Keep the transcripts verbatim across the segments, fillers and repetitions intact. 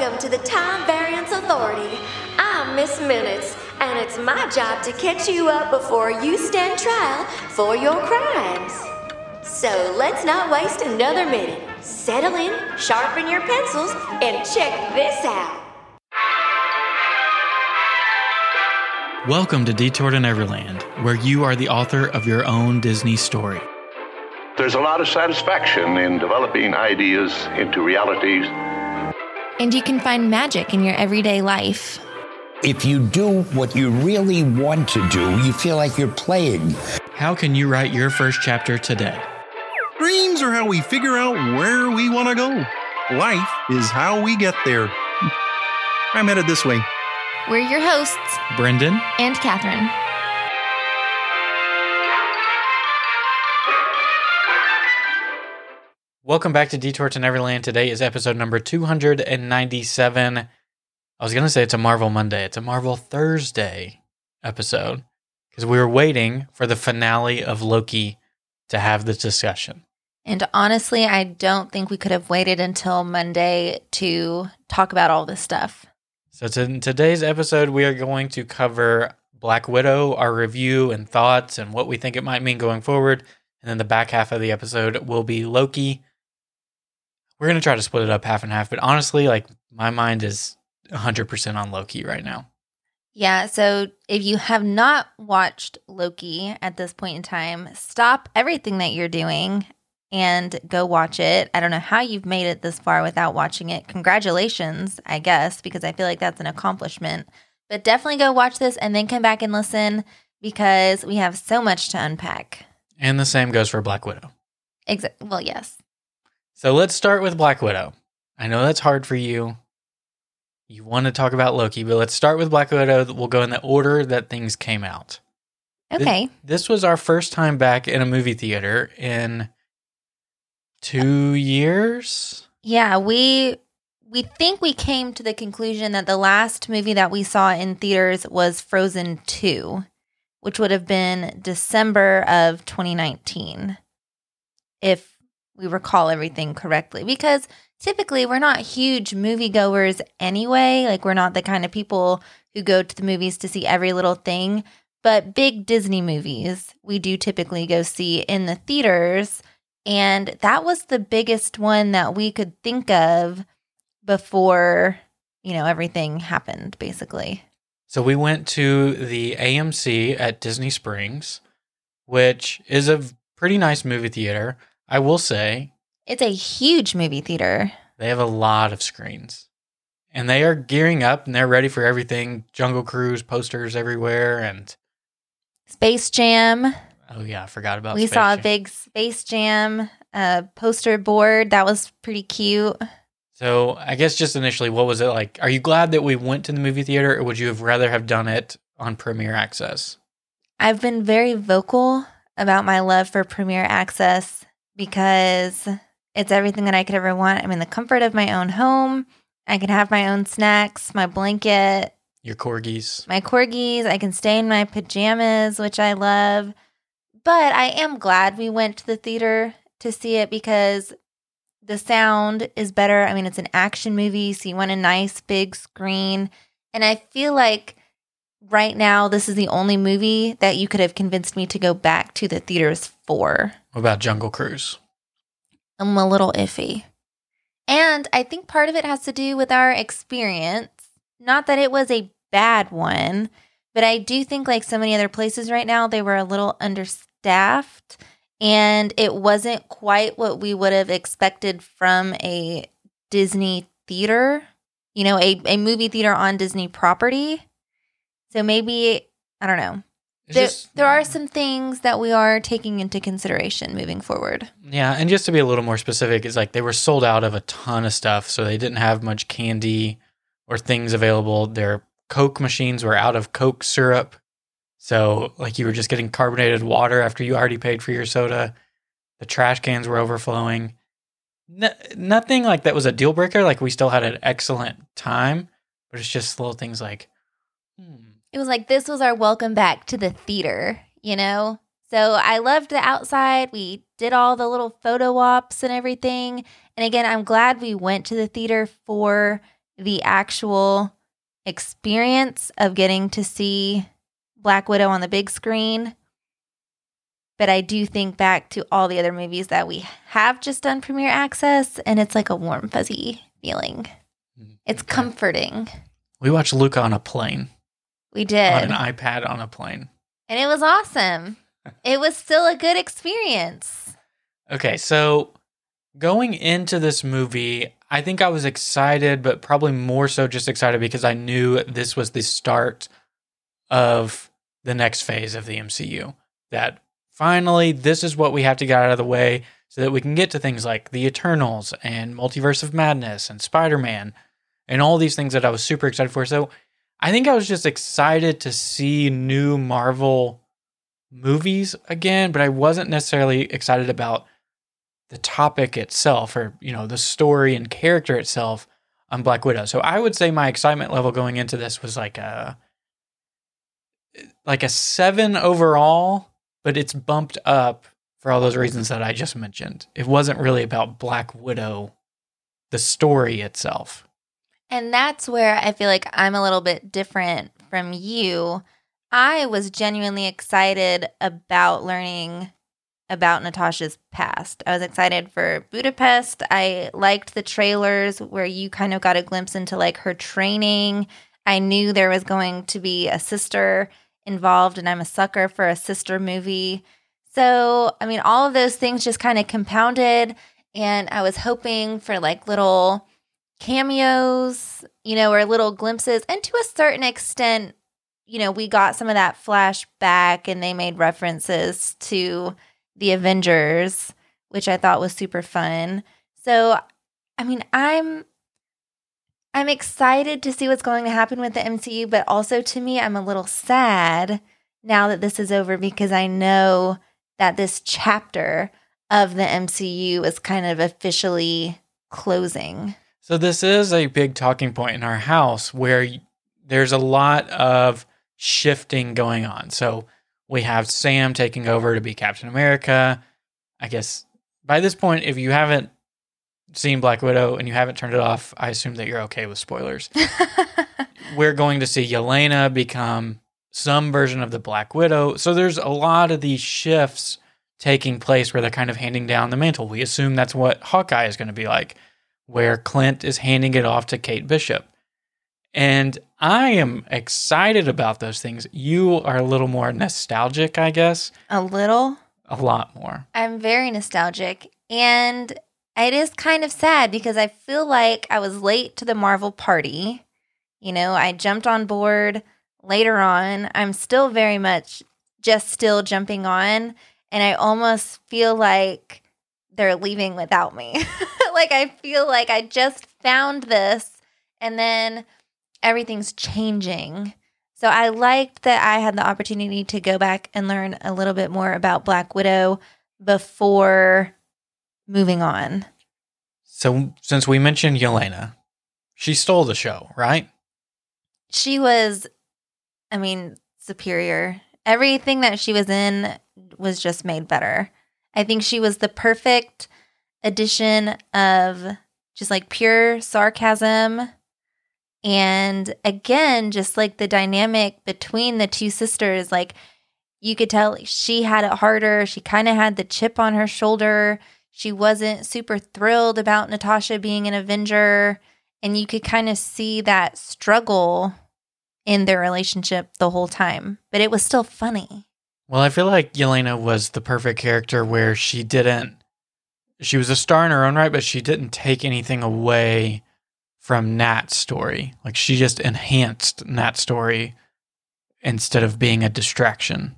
Welcome to the Time Variance Authority. I'm Miss Minutes, and it's my job to catch you up before you stand trial for your crimes. So let's not waste another minute. Settle in, sharpen your pencils, and check this out. Welcome to Detour to Neverland, where you are the author of your own Disney story. There's a lot of satisfaction in developing ideas into realities. And you can find magic in your everyday life. If you do what you really want to do, you feel like you're playing. How can you write your first chapter today? Dreams are how we figure out where we want to go. Life is how we get there. I'm headed this way. We're your hosts, Brendan and Catherine. Welcome back to Detour to Neverland. Today is episode number two hundred ninety-seven. I was going to say it's a Marvel Monday. It's a Marvel Thursday episode because we were waiting for the finale of Loki to have this discussion. And honestly, I don't think we could have waited until Monday to talk about all this stuff. So in today's episode, we are going to cover Black Widow, our review and thoughts and what we think it might mean going forward. And then the back half of the episode will be Loki. We're going to try to split it up half and half, but honestly, like, my mind is one hundred percent on Loki right now. Yeah, so if you have not watched Loki at this point in time, stop everything that you're doing and go watch it. I don't know how you've made it this far without watching it. Congratulations, I guess, because I feel like that's an accomplishment. But definitely go watch this and then come back and listen because we have so much to unpack. And the same goes for Black Widow. Exactly. Well, yes. So let's start with Black Widow. I know that's hard for you. You want to talk about Loki, but let's start with Black Widow. We'll go in the order that things came out. Okay. This, this was our first time back in a movie theater in two years? Yeah, we we think we came to the conclusion that the last movie that we saw in theaters was Frozen two, which would have been December of twenty nineteen, if we recall everything correctly, because typically we're not huge moviegoers anyway. Like, we're not the kind of people who go to the movies to see every little thing, but big Disney movies we do typically go see in the theaters. And that was the biggest one that we could think of before, you know, everything happened, basically. So we went to the A M C at Disney Springs, which is a pretty nice movie theater, I will say. It's a huge movie theater. They have a lot of screens. And they are gearing up and they're ready for everything. Jungle Cruise posters everywhere and Space Jam. Oh yeah, I forgot about Space Jam. We saw a big Space Jam uh, poster board. That was pretty cute. So I guess just initially, what was it like? Are you glad that we went to the movie theater, or would you have rather have done it on Premiere Access? I've been very vocal about my love for Premiere Access because it's everything that I could ever want. I'm in the comfort of my own home. I can have my own snacks, my blanket. Your corgis. My corgis. I can stay in my pajamas, which I love. But I am glad we went to the theater to see it because the sound is better. I mean, it's an action movie, so you want a nice big screen. And I feel like right now, this is the only movie that you could have convinced me to go back to the theaters for. What about Jungle Cruise? I'm a little iffy. And I think part of it has to do with our experience. Not that it was a bad one, but I do think, like so many other places right now, they were a little understaffed. And it wasn't quite what we would have expected from a Disney theater, you know, a, a movie theater on Disney property. So maybe, I don't know. There, just, there are some things that we are taking into consideration moving forward. Yeah, and just to be a little more specific, it's like they were sold out of a ton of stuff, so they didn't have much candy or things available. Their Coke machines were out of Coke syrup. So, like, you were just getting carbonated water after you already paid for your soda. The trash cans were overflowing. No, nothing like that was a deal breaker. Like, we still had an excellent time, but it's just little things like, hmm. It was like, this was our welcome back to the theater, you know? So I loved the outside. We did all the little photo ops and everything. And again, I'm glad we went to the theater for the actual experience of getting to see Black Widow on the big screen. But I do think back to all the other movies that we have just done Premiere Access, and it's like a warm, fuzzy feeling. It's okay. Comforting. We watched Luca on a plane. We did. On an iPad on a plane. And it was awesome. It was still a good experience. Okay, so going into this movie, I think I was excited, but probably more so just excited because I knew this was the start of the next phase of the M C U. That finally, this is what we have to get out of the way so that we can get to things like the Eternals and Multiverse of Madness and Spider-Man and all these things that I was super excited for. So I think I was just excited to see new Marvel movies again, but I wasn't necessarily excited about the topic itself or, you know, the story and character itself on Black Widow. So I would say my excitement level going into this was like a like a seven overall, but it's bumped up for all those reasons that I just mentioned. It wasn't really about Black Widow, the story itself. And that's where I feel like I'm a little bit different from you. I was genuinely excited about learning about Natasha's past. I was excited for Budapest. I liked the trailers where you kind of got a glimpse into like her training. I knew there was going to be a sister involved, and I'm a sucker for a sister movie. So, I mean, all of those things just kind of compounded, and I was hoping for like little cameos, you know, or little glimpses. And to a certain extent, you know, we got some of that flashback, and they made references to the Avengers, which I thought was super fun. So, I mean, I'm I'm excited to see what's going to happen with the M C U, but also to me, I'm a little sad now that this is over because I know that this chapter of the M C U is kind of officially closing. So this is a big talking point in our house where there's a lot of shifting going on. So we have Sam taking over to be Captain America. I guess by this point, if you haven't seen Black Widow and you haven't turned it off, I assume that you're okay with spoilers. We're going to see Yelena become some version of the Black Widow. So there's a lot of these shifts taking place where they're kind of handing down the mantle. We assume that's what Hawkeye is going to be like, where Clint is handing it off to Kate Bishop. And I am excited about those things. You are a little more nostalgic, I guess. A little? A lot more. I'm very nostalgic. And it is kind of sad because I feel like I was late to the Marvel party. You know, I jumped on board later on. I'm still very much just still jumping on. And I almost feel like they're leaving without me. Like, I feel like I just found this and then everything's changing. So I liked that I had the opportunity to go back and learn a little bit more about Black Widow before moving on. So since we mentioned Yelena, she stole the show, right? She was, I mean, superior. Everything that she was in was just made better. I think she was the perfect addition of just like pure sarcasm. And again, just like the dynamic between the two sisters, like you could tell she had it harder. She kind of had the chip on her shoulder. She wasn't super thrilled about Natasha being an Avenger. And you could kind of see that struggle in their relationship the whole time. But it was still funny. Well, I feel like Yelena was the perfect character where she didn't, she was a star in her own right, but she didn't take anything away from Nat's story. Like, she just enhanced Nat's story instead of being a distraction.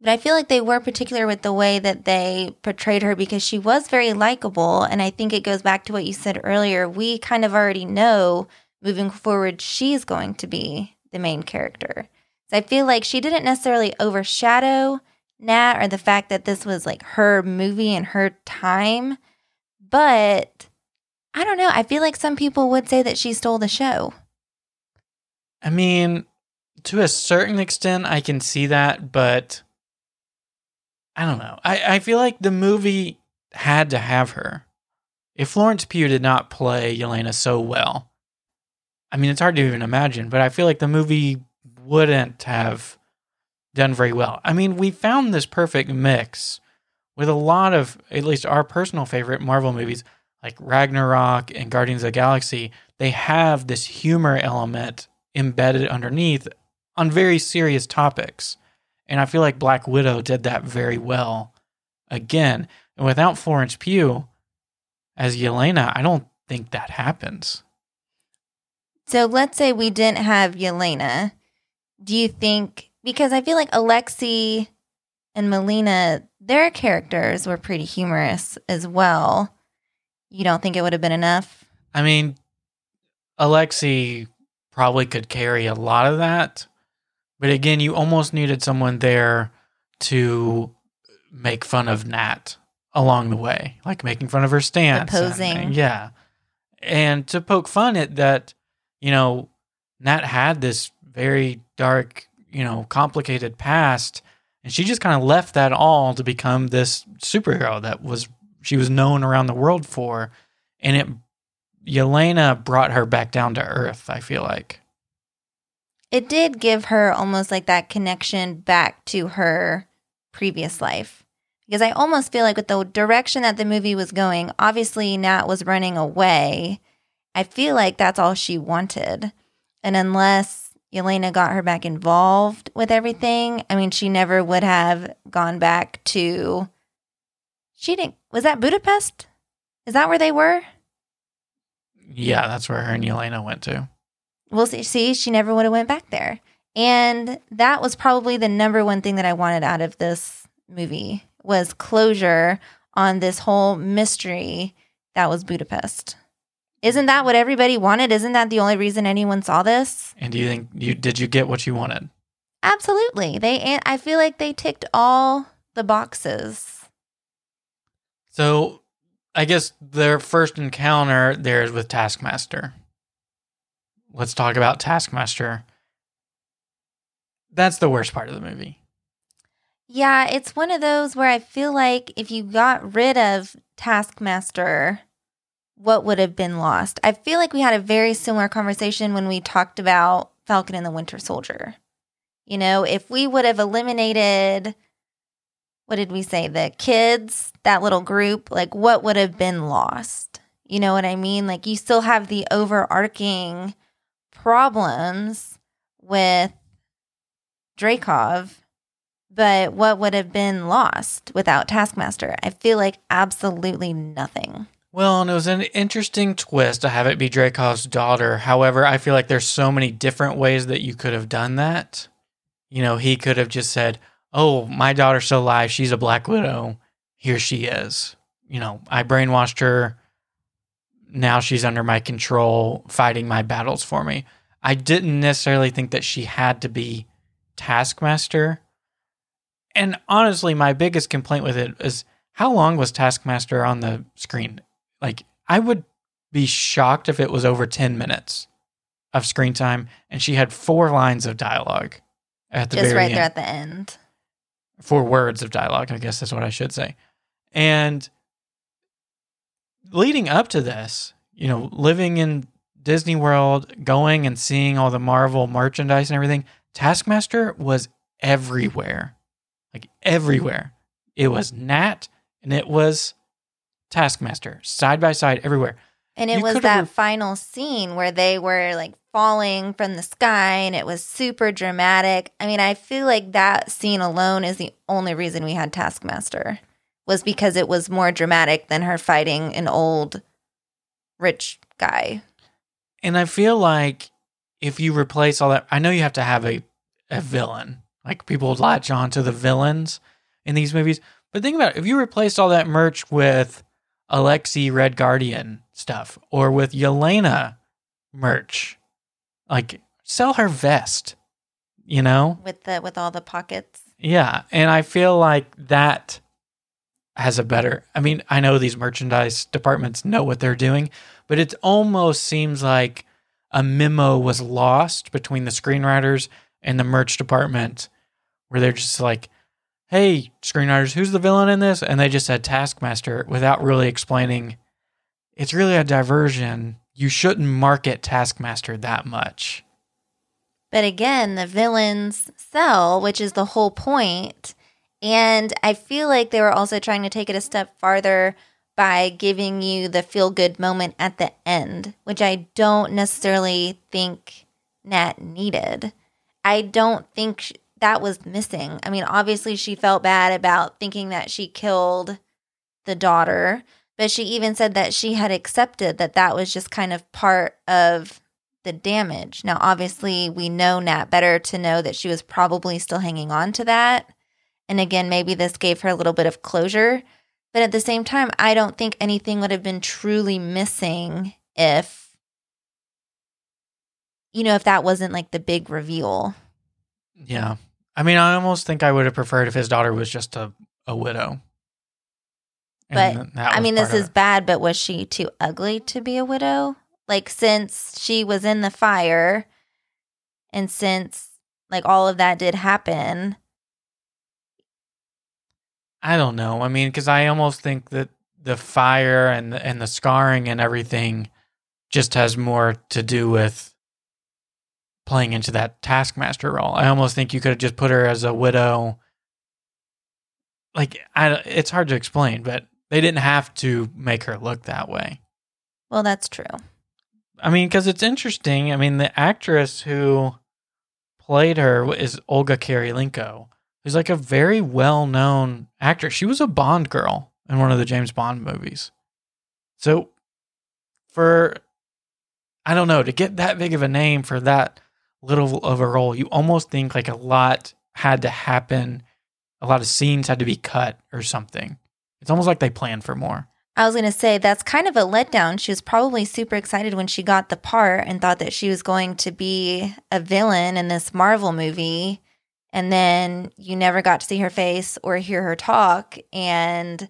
But I feel like they were particular with the way that they portrayed her because she was very likable. And I think it goes back to what you said earlier. We kind of already know moving forward, she's going to be the main character. So I feel like she didn't necessarily overshadow Nat or the fact that this was like her movie and her time. But I don't know. I feel like some people would say that she stole the show. I mean, to a certain extent, I can see that, but I don't know. I, I feel like the movie had to have her. If Florence Pugh did not play Yelena so well, I mean, it's hard to even imagine, but I feel like the movie wouldn't have done very well. I mean, we found this perfect mix with a lot of, at least our personal favorite Marvel movies, like Ragnarok and Guardians of the Galaxy. They have this humor element embedded underneath on very serious topics. And I feel like Black Widow did that very well again. And without Florence Pugh as Yelena, I don't think that happens. So let's say we didn't have Yelena. Do you think, because I feel like Alexi and Melina, their characters were pretty humorous as well. You don't think it would have been enough? I mean, Alexi probably could carry a lot of that. But again, you almost needed someone there to make fun of Nat along the way, like making fun of her stance. The posing. And, yeah. And to poke fun at that, you know, Nat had this very dark, you know, complicated past, and she just kind of left that all to become this superhero that was she was known around the world for, and it Yelena brought her back down to earth, I feel like. It did give her almost like that connection back to her previous life. Because I almost feel like with the direction that the movie was going, obviously Nat was running away. I feel like that's all she wanted. And unless Yelena got her back involved with everything, I mean, she never would have gone back to... She didn't... Was that Budapest? Is that where they were? Yeah, that's where her and Yelena went to. Well, see, she never would have went back there. And that was probably the number one thing that I wanted out of this movie was closure on this whole mystery that was Budapest. Isn't that what everybody wanted? Isn't that the only reason anyone saw this? And do you think you did you get what you wanted? Absolutely. They I feel like they ticked all the boxes. So, I guess their first encounter there is with Taskmaster. Let's talk about Taskmaster. That's the worst part of the movie. Yeah, it's one of those where I feel like if you got rid of Taskmaster, what would have been lost? I feel like we had a very similar conversation when we talked about Falcon and the Winter Soldier. You know, if we would have eliminated, what did we say, the kids, that little group, like what would have been lost? You know what I mean? Like you still have the overarching problems with Dracov, but what would have been lost without Taskmaster? I feel like absolutely nothing. Well, and it was an interesting twist to have it be Dracov's daughter. However, I feel like there's so many different ways that you could have done that. You know, he could have just said, oh, my daughter's still alive. She's a Black Widow. Here she is. You know, I brainwashed her. Now she's under my control, fighting my battles for me. I didn't necessarily think that she had to be Taskmaster. And honestly, my biggest complaint with it is how long was Taskmaster on the screen? Like, I would be shocked if it was over ten minutes of screen time, and she had four lines of dialogue at the very end. Just right there at the end. Four words of dialogue, I guess that's what I should say. And leading up to this, you know, living in Disney World, going and seeing all the Marvel merchandise and everything, Taskmaster was everywhere. Like, everywhere. It was Nat, and it was Taskmaster, side by side, everywhere. And it you was that re- final scene where they were, like, falling from the sky, and it was super dramatic. I mean, I feel like that scene alone is the only reason we had Taskmaster, was because it was more dramatic than her fighting an old, rich guy. And I feel like if you replace all that, I know you have to have a, a villain. Like, people latch on to the villains in these movies. But think about it. If you replaced all that merch with Alexi Red Guardian stuff or with Yelena merch, like, sell her vest, you know? With the with all the pockets. Yeah. And I feel like that has a better... I mean, I know these merchandise departments know what they're doing, but it almost seems like a memo was lost between the screenwriters and the merch department where they're just like, hey, screenwriters, who's the villain in this? And they just said Taskmaster without really explaining it's really a diversion. You shouldn't market Taskmaster that much. But again, the villains sell, which is the whole point. And I feel like they were also trying to take it a step farther by giving you the feel-good moment at the end, which I don't necessarily think Nat needed. I don't think she, that was missing. I mean, obviously she felt bad about thinking that she killed the daughter, but she even said that she had accepted that that was just kind of part of the damage. Now, obviously, we know Nat better to know that she was probably still hanging on to that. And again, maybe this gave her a little bit of closure. But at the same time, I don't think anything would have been truly missing if, you know, if that wasn't like the big reveal. Yeah. I mean, I almost think I would have preferred if his daughter was just a, a widow. And but, I mean, this is bad, but was she too ugly to be a widow? Like, since she was in the fire and since, like, all of that did happen. I don't know. I mean, because I almost think that the fire and the, and the scarring and everything just has more to do with playing into that Taskmaster role. I almost think you could have just put her as a widow. Like, I, it's hard to explain, but they didn't have to make her look that way. Well, that's true. I mean, because it's interesting. I mean, the actress who played her is Olga Kurylenko, who's like a very well-known actress. She was a Bond girl in one of the James Bond movies. So for, I don't know, to get that big of a name for that little of a role, you almost think like a lot had to happen. A lot of scenes had to be cut or something. It's almost like they planned for more. I was going to say, that's kind of a letdown. She was probably super excited when she got the part and thought that she was going to be a villain in this Marvel movie. And then you never got to see her face or hear her talk. And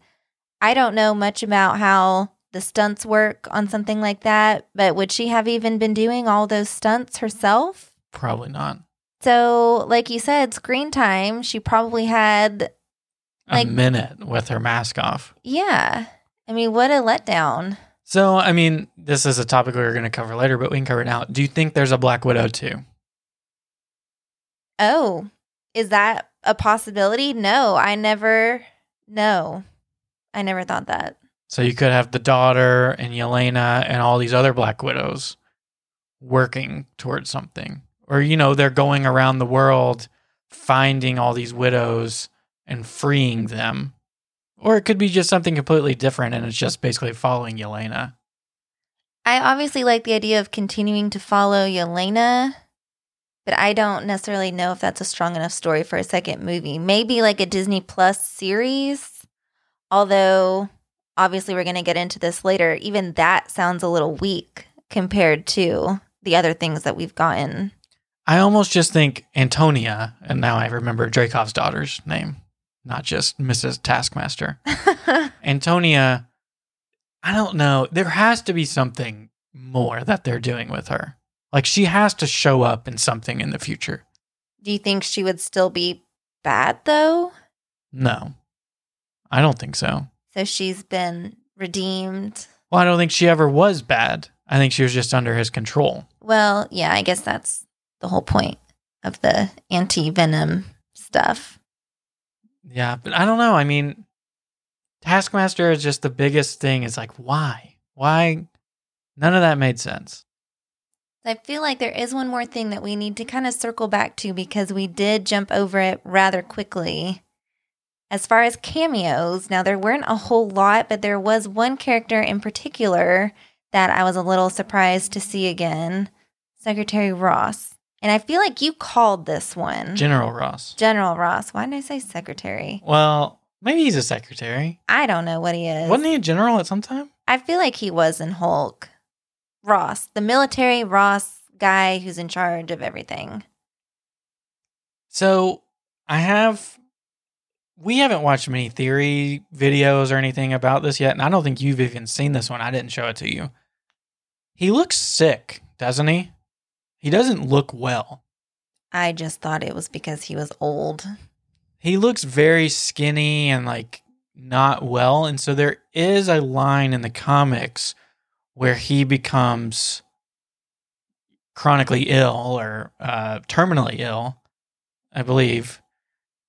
I don't know much about how the stunts work on something like that, but would she have even been doing all those stunts herself? Probably not. So, like you said, screen time, she probably had like, a minute with her mask off. Yeah. I mean, what a letdown. So, I mean, this is a topic we we're going to cover later, but we can cover it now. Do you think there's a Black Widow two? Oh. Is that a possibility? No, I never, no, I never thought that. So you could have the daughter and Yelena and all these other Black Widows working towards something. Or, you know, they're going around the world finding all these widows and freeing them. Or it could be just something completely different and it's just basically following Yelena. I obviously like the idea of continuing to follow Yelena. But I don't necessarily know if that's a strong enough story for a second movie. Maybe like a Disney Plus series. Although, obviously, we're going to get into this later. Even that sounds a little weak compared to the other things that we've gotten. I almost just think Antonia, and now I remember Dracov's daughter's name, not just Missus Taskmaster. Antonia, I don't know. There has to be something more that they're doing with her. Like, she has to show up in something in the future. Do you think she would still be bad, though? No. I don't think so. So she's been redeemed? Well, I don't think she ever was bad. I think she was just under his control. Well, yeah, I guess that's the whole point of the anti-venom stuff. Yeah, but I don't know. I mean, Taskmaster is just the biggest thing. It's like, why? Why? None of that made sense. I feel like there is one more thing that we need to kind of circle back to because we did jump over it rather quickly. As far as cameos, now there weren't a whole lot, but there was one character in particular that I was a little surprised to see again, Secretary Ross. And I feel like you called this one. General Ross. General Ross. Why did I say secretary? Well, maybe he's a secretary. I don't know what he is. Wasn't he a general at some time? I feel like he was in Hulk. Ross, the military Ross guy who's in charge of everything. So I have, we haven't watched many theory videos or anything about this yet, and I don't think you've even seen this one. I didn't show it to you. He looks sick, doesn't he? He doesn't look well. I just thought it was because he was old. He looks very skinny and like not well, and so there is a line in the comics where he becomes chronically ill or uh, terminally ill, I believe,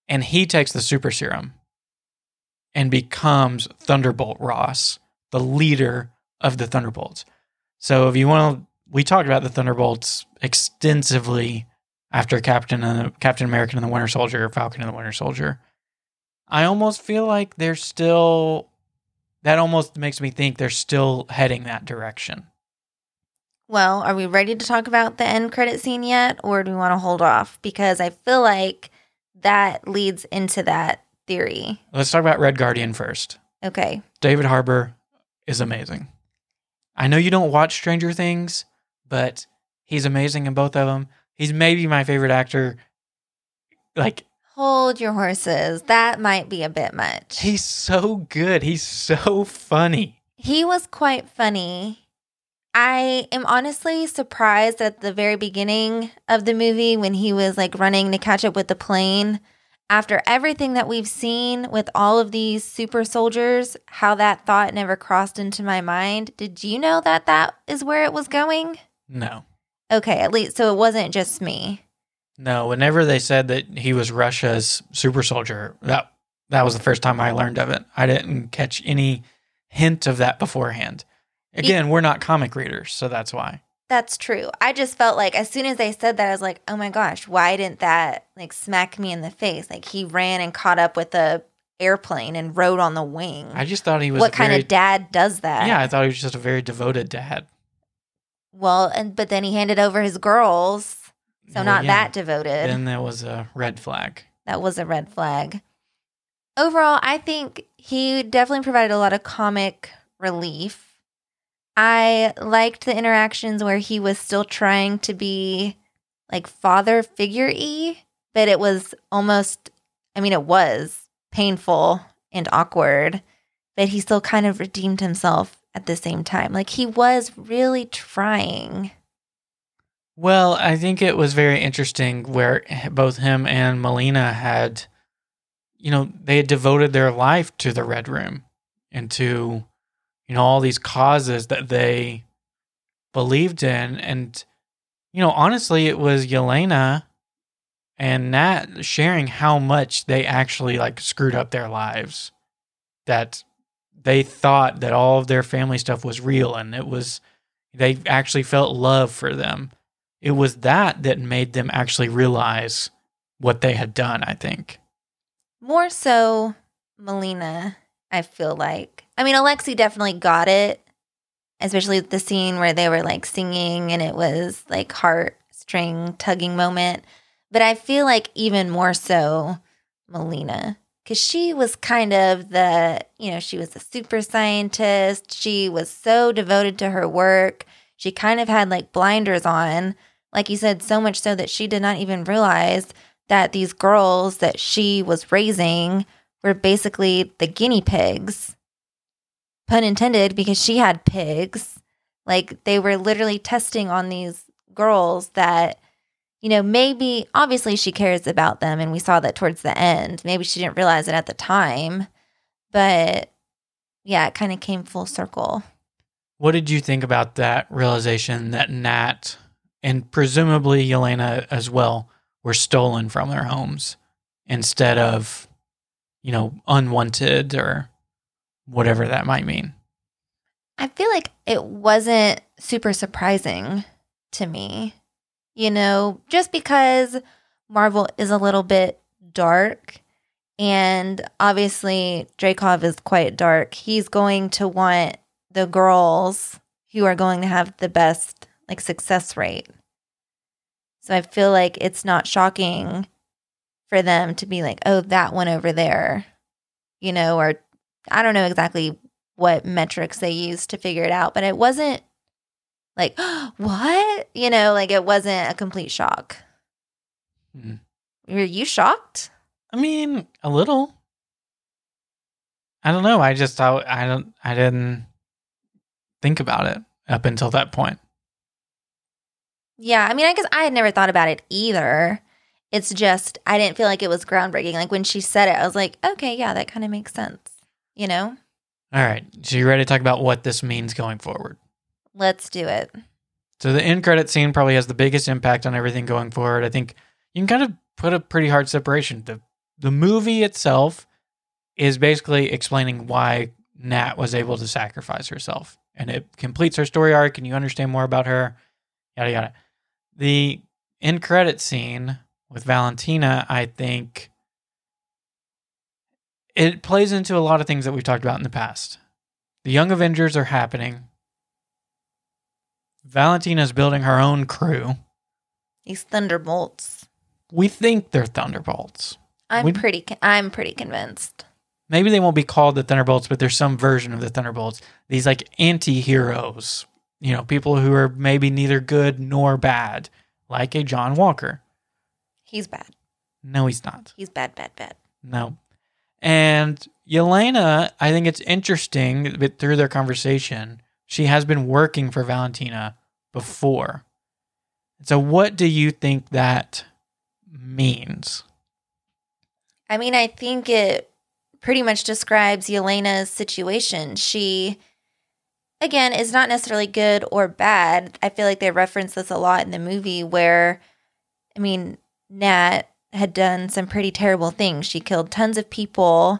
and he takes the super serum and becomes Thunderbolt Ross, the leader of the Thunderbolts. So if you want to, we talked about the Thunderbolts extensively after Captain uh, Captain America and the Winter Soldier, Falcon and the Winter Soldier. I almost feel like they're still, that almost makes me think they're still heading that direction. Well, are we ready to talk about the end credit scene yet, or do we want to hold off? Because I feel like that leads into that theory. Let's talk about Red Guardian first. Okay. David Harbour is amazing. I know you don't watch Stranger Things, but he's amazing in both of them. He's maybe my favorite actor. Like, hold your horses. That might be a bit much. He's so good. He's so funny. He was quite funny. I am honestly surprised at the very beginning of the movie when he was like running to catch up with the plane. After everything that we've seen with all of these super soldiers, how that thought never crossed into my mind. Did you know that that is where it was going? No. Okay, at least so it wasn't just me. No, whenever they said that he was Russia's super soldier, that that was the first time I learned of it. I didn't catch any hint of that beforehand. Again, we're not comic readers, so that's why. That's true. I just felt like as soon as they said that, I was like, oh my gosh, why didn't that like smack me in the face? Like he ran and caught up with the airplane and rode on the wing. I just thought he was What kind very, of dad does that? Yeah, I thought he was just a very devoted dad. Well, and but then he handed over his girls. So well, not yeah. that devoted. Then that was a red flag. That was a red flag. Overall, I think he definitely provided a lot of comic relief. I liked the interactions where he was still trying to be like father figure-y, but it was almost, I mean, it was painful and awkward, but he still kind of redeemed himself at the same time. Like he was really trying. Well, I think it was very interesting where both him and Melina had, you know, they had devoted their life to the Red Room and to, you know, all these causes that they believed in. And, you know, honestly, it was Yelena and Nat sharing how much they actually like screwed up their lives, that they thought that all of their family stuff was real and it was, they actually felt love for them. It was that that made them actually realize what they had done, I think. More so, Melina, I feel like. I mean, Alexi definitely got it, especially the scene where they were, like, singing and it was, like, heartstring-tugging moment. But I feel like even more so, Melina, because she was kind of the, you know, she was a super scientist. She was so devoted to her work. She kind of had, like, blinders on. Like you said, so much so that she did not even realize that these girls that she was raising were basically the guinea pigs. Pun intended, because she had pigs. Like, they were literally testing on these girls that, you know, maybe, obviously she cares about them, and we saw that towards the end. Maybe she didn't realize it at the time. But, yeah, it kind of came full circle. What did you think about that realization that Nat and presumably Yelena as well were stolen from their homes instead of, you know, unwanted or whatever that might mean? I feel like it wasn't super surprising to me, you know, just because Marvel is a little bit dark and obviously Dracov is quite dark. He's going to want the girls who are going to have the best like success rate. So I feel like it's not shocking for them to be like, oh, that one over there, you know, or I don't know exactly what metrics they used to figure it out, but it wasn't like, oh, what? You know, like it wasn't a complete shock. Hmm. Were you shocked? I mean, a little. I don't know. I just thought I don't, I didn't think about it up until that point. Yeah, I mean, I guess I had never thought about it either. It's just I didn't feel like it was groundbreaking. Like when she said it, I was like, okay, yeah, that kind of makes sense, you know? All right, so you ready to talk about what this means going forward? Let's do it. So the end credit scene probably has the biggest impact on everything going forward. I think you can kind of put a pretty hard separation. The the movie itself is basically explaining why Nat was able to sacrifice herself. And it completes her story arc, and you understand more about her, yada, yada. The end credit scene with Valentina, I think, it plays into a lot of things that we've talked about in the past. The Young Avengers are happening. Valentina's building her own crew. These Thunderbolts. We think they're Thunderbolts. I'm we, pretty I'm pretty convinced. Maybe they won't be called the Thunderbolts, but there's some version of the Thunderbolts. These like anti-heroes, you know, people who are maybe neither good nor bad, like a John Walker. He's bad. No, he's not. He's bad, bad, bad. No. And Yelena, I think it's interesting that through their conversation, she has been working for Valentina before. So what do you think that means? I mean, I think it pretty much describes Yelena's situation. She, again, is not necessarily good or bad. I feel like they reference this a lot in the movie where, I mean, Nat had done some pretty terrible things. She killed tons of people,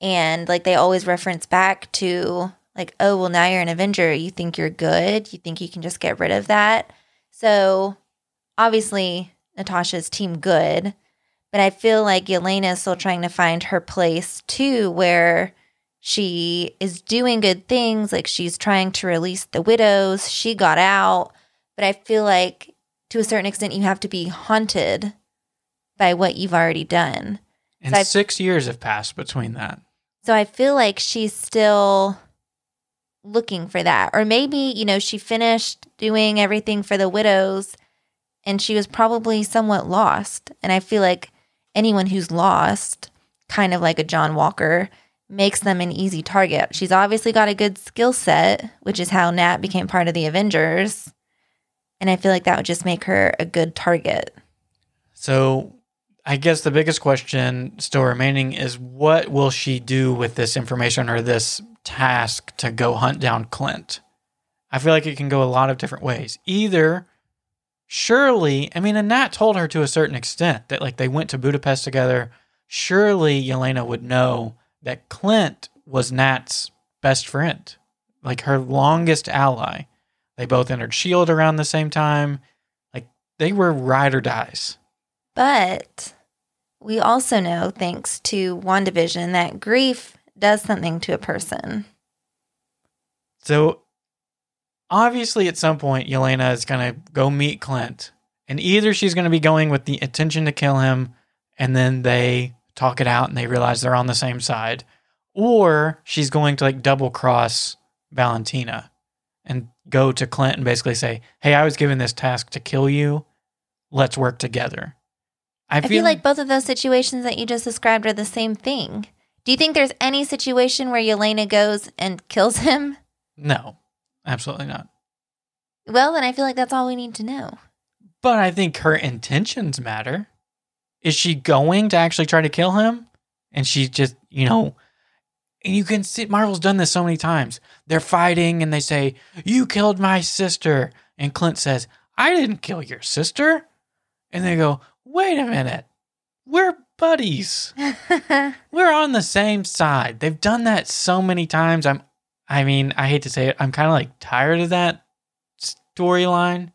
and like they always reference back to like, oh, well, now you're an Avenger. You think you're good. You think you can just get rid of that. So obviously Natasha's team good, but I feel like Yelena is still trying to find her place too, where she is doing good things. Like she's trying to release the widows. She got out, but I feel like to a certain extent you have to be haunted by what you've already done. And so six years have passed between that. So I feel like she's still looking for that. Or maybe, you know, she finished doing everything for the widows and she was probably somewhat lost. And I feel like anyone who's lost, kind of like a John Walker, makes them an easy target. She's obviously got a good skill set, which is how Nat became part of the Avengers. And I feel like that would just make her a good target. So I guess the biggest question still remaining is what will she do with this information or this task to go hunt down Clint? I feel like it can go a lot of different ways. Either, surely, I mean, and Nat told her to a certain extent that like they went to Budapest together. Surely Yelena would know that Clint was Nat's best friend, like her longest ally. They both entered S H I E L D around the same time. Like they were ride or dies. But we also know, thanks to WandaVision, that grief does something to a person. So, obviously, at some point, Yelena is going to go meet Clint. And either she's going to be going with the intention to kill him, and then they talk it out and they realize they're on the same side. Or she's going to, like, double-cross Valentina and go to Clint and basically say, hey, I was given this task to kill you. Let's work together. I feel, I feel like both of those situations that you just described are the same thing. Do you think there's any situation where Yelena goes and kills him? No, absolutely not. Well, then I feel like that's all we need to know. But I think her intentions matter. Is she going to actually try to kill him? And she just, you know, and you can see Marvel's done this so many times. They're fighting and they say, you killed my sister. And Clint says, I didn't kill your sister. And they go, wait a minute, we're buddies. We're on the same side. They've done that so many times. I'm, I mean, I hate to say it, I'm kind of like tired of that storyline.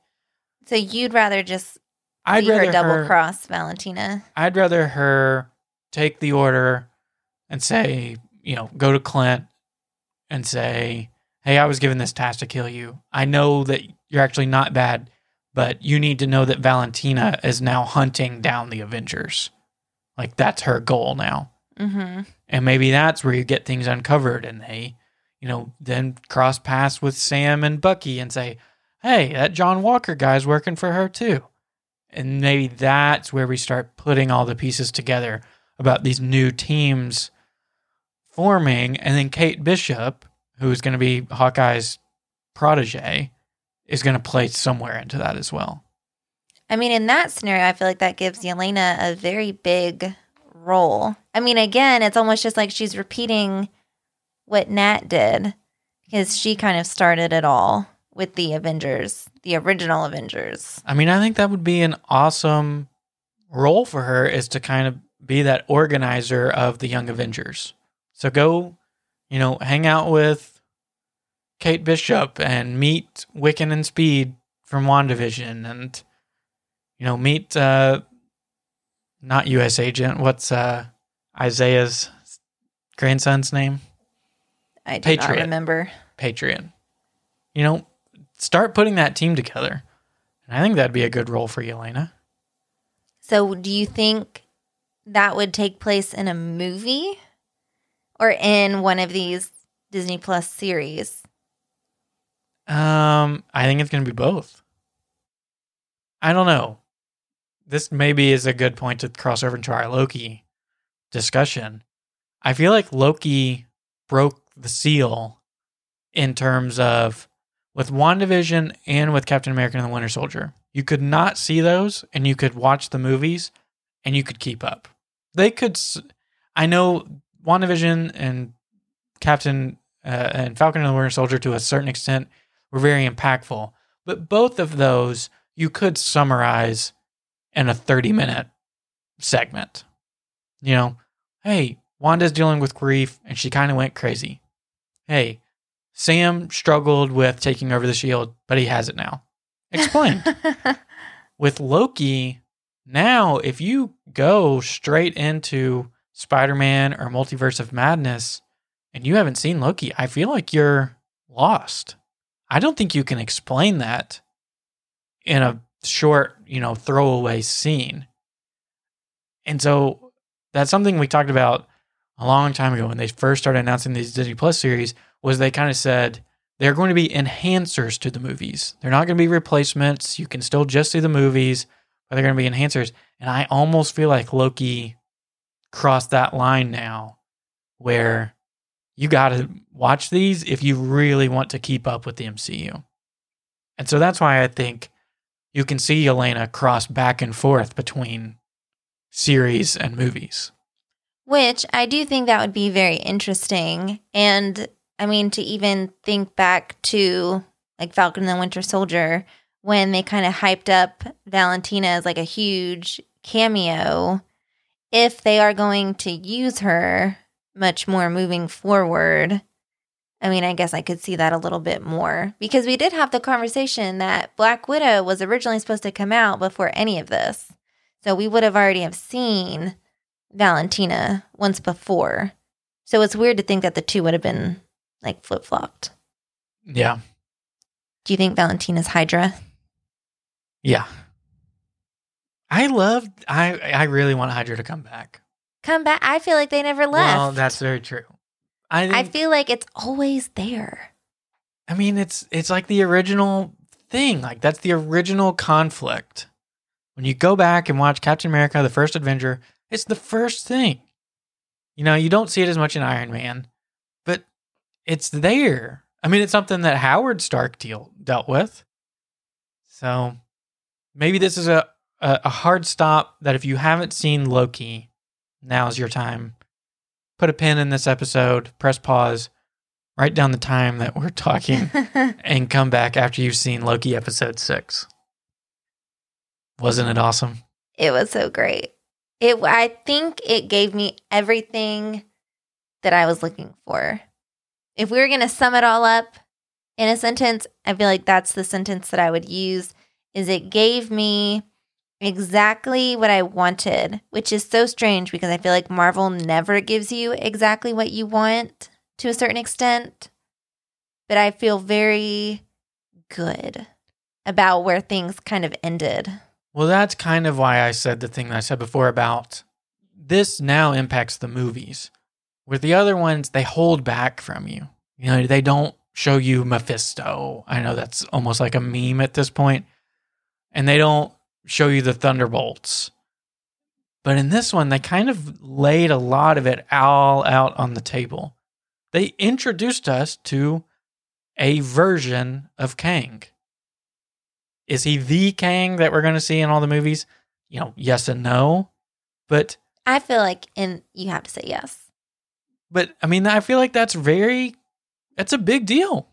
So you'd rather just I'd see rather her double her, cross Valentina? I'd rather her take the order and say, you know, go to Clint and say, hey, I was given this task to kill you. I know that you're actually not bad. But you need to know that Valentina is now hunting down the Avengers. Like, that's her goal now. Mm-hmm. And maybe that's where you get things uncovered and they, you know, then cross paths with Sam and Bucky and say, hey, that John Walker guy's working for her too. And maybe that's where we start putting all the pieces together about these new teams forming. And then Kate Bishop, who is going to be Hawkeye's protege, is going to play somewhere into that as well. I mean, in that scenario, I feel like that gives Yelena a very big role. I mean, again, it's almost just like she's repeating what Nat did because she kind of started it all. with the Avengers, the original Avengers. I mean, I think that would be an awesome role for her, is to kind of be that organizer of the Young Avengers. So go, you know, hang out with Kate Bishop and meet Wiccan and Speed from WandaVision, and, you know, meet uh, not U S Agent. What's uh, Isaiah's grandson's name? I do Patriot. Not remember. Patriot. You know, start putting that team together. And I think that'd be a good role for Yelena. So do you think that would take place in a movie or in one of these Disney Plus series? Um, I think it's going to be both. I don't know. This maybe is a good point to cross over into our Loki discussion. I feel like Loki broke the seal in terms of with WandaVision and with Captain America and the Winter Soldier. You could not see those, and you could watch the movies, and you could keep up. They could... I know WandaVision and Captain uh, and Falcon and the Winter Soldier, to a certain extent, were very impactful. But both of those, you could summarize in a thirty-minute segment. You know, hey, Wanda's dealing with grief, and she kind of went crazy. Hey, Sam struggled with taking over the shield, but he has it now. Explained. With Loki, now if you go straight into Spider-Man or Multiverse of Madness and you haven't seen Loki, I feel like you're lost. I don't think you can explain that in a short, you know, throwaway scene. And so that's something we talked about a long time ago when they first started announcing these Disney Plus series, was they kind of said, they're going to be enhancers to the movies. They're not going to be replacements. You can still just see the movies, but they're going to be enhancers. And I almost feel like Loki crossed that line now, where you got to watch these if you really want to keep up with the M C U. And so that's why I think you can see Yelena cross back and forth between series and movies. Which I do think that would be very interesting. And I mean, to even think back to like Falcon and the Winter Soldier, when they kind of hyped up Valentina as like a huge cameo, if they are going to use her much more moving forward, I mean, I guess I could see that a little bit more. Because we did have the conversation that Black Widow was originally supposed to come out before any of this. So we would have already have seen Valentina once before. So it's weird to think that the two would have been like flip-flopped. Yeah. Do you think Valentina's Hydra? Yeah. I love, I I really want Hydra to come back. Come back? I feel like they never left. Well, that's very true. I think, I feel like it's always there. I mean, it's it's like the original thing. Like, that's the original conflict. When you go back and watch Captain America, the First Avenger, it's the first thing. You know, you don't see it as much in Iron Man. It's there. I mean, it's something that Howard Stark deal, dealt with. So maybe this is a, a, a hard stop that if you haven't seen Loki, now's your time. Put a pin in this episode, press pause, write down the time that we're talking, and come back after you've seen Loki episode six. Wasn't it awesome? It was so great. It. I think it gave me everything that I was looking for. If we were going to sum it all up in a sentence, I feel like that's the sentence that I would use, is it gave me exactly what I wanted, which is so strange because I feel like Marvel never gives you exactly what you want to a certain extent. But I feel very good about where things kind of ended. Well, that's kind of why I said the thing that I said before about this now impacts the movies. With the other ones, they hold back from you. You know, they don't show you Mephisto. I know that's almost like a meme at this point. And they don't show you the Thunderbolts. But in this one, they kind of laid a lot of it all out on the table. They introduced us to a version of Kang. Is he the Kang that we're going to see in all the movies? You know, yes and no. But I feel like in you have to say yes. But, I mean, I feel like that's very, that's a big deal.